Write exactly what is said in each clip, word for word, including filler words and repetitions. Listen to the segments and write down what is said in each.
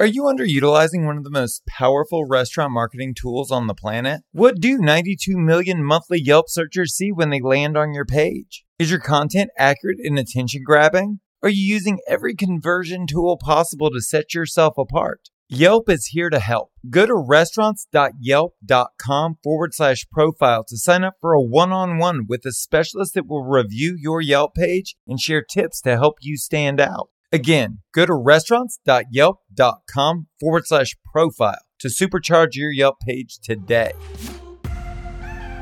Are you underutilizing one of the most powerful restaurant marketing tools on the planet? What do ninety-two million monthly Yelp searchers see when they land on your page? Is your content accurate and attention-grabbing? Are you using every conversion tool possible to set yourself apart? Yelp is here to help. Go to restaurants.yelp.com forward slash profile to sign up for a one-on-one with a specialist that will review your Yelp page and share tips to help you stand out. Again, go to restaurants.yelp.com forward slash profile to supercharge your Yelp page today.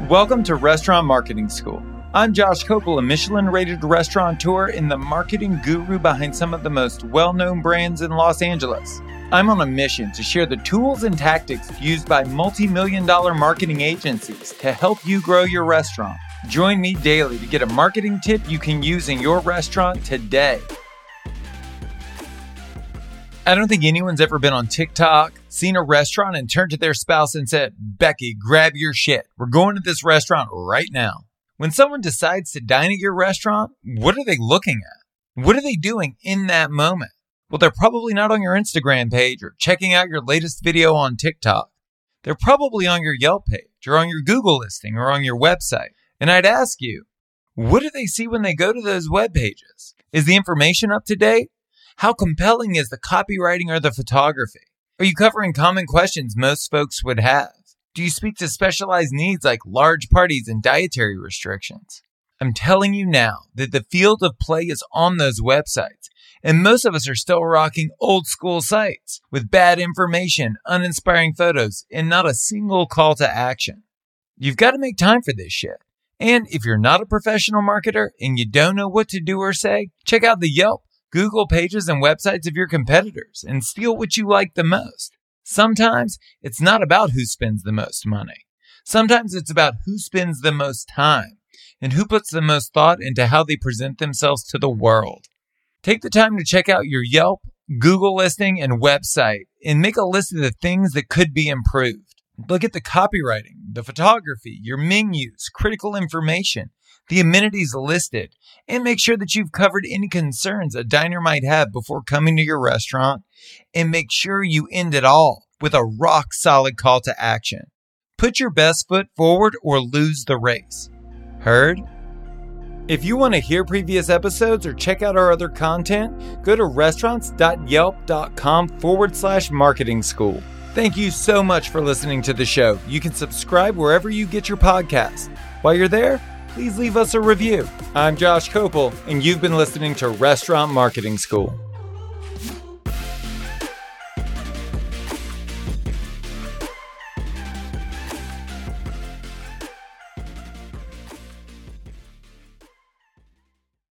Welcome to Restaurant Marketing School. I'm Josh Kopel, a Michelin-rated restaurateur and the marketing guru behind some of the most well-known brands in Los Angeles. I'm on a mission to share the tools and tactics used by multi-million dollar marketing agencies to help you grow your restaurant. Join me daily to get a marketing tip you can use in your restaurant today. I don't think anyone's ever been on TikTok, seen a restaurant, and turned to their spouse and said, "Becky, grab your shit. We're going to this restaurant right now." When someone decides to dine at your restaurant, what are they looking at? What are they doing in that moment? Well, they're probably not on your Instagram page or checking out your latest video on TikTok. They're probably on your Yelp page or on your Google listing or on your website. And I'd ask you, what do they see when they go to those web pages? Is the information up to date? How compelling is the copywriting or the photography? Are you covering common questions most folks would have? Do you speak to specialized needs like large parties and dietary restrictions? I'm telling you now that the field of play is on those websites, and most of us are still rocking old school sites with bad information, uninspiring photos, and not a single call to action. You've got to make time for this shit. And if you're not a professional marketer and you don't know what to do or say, check out the Yelp, Google pages, and websites of your competitors and steal what you like the most. Sometimes it's not about who spends the most money. Sometimes it's about who spends the most time and who puts the most thought into how they present themselves to the world. Take the time to check out your Yelp, Google listing, and website and make a list of the things that could be improved. Look at the copywriting, the photography, your menus, critical information, the amenities listed, and make sure that you've covered any concerns a diner might have before coming to your restaurant, and make sure you end it all with a rock-solid call to action. Put your best foot forward or lose the race. Heard? If you want to hear previous episodes or check out our other content, go to restaurants.yelp.com forward slash marketing school. Thank you so much for listening to the show. You can subscribe wherever you get your podcasts. While you're there, please leave us a review. I'm Josh Kopel, and you've been listening to Restaurant Marketing School.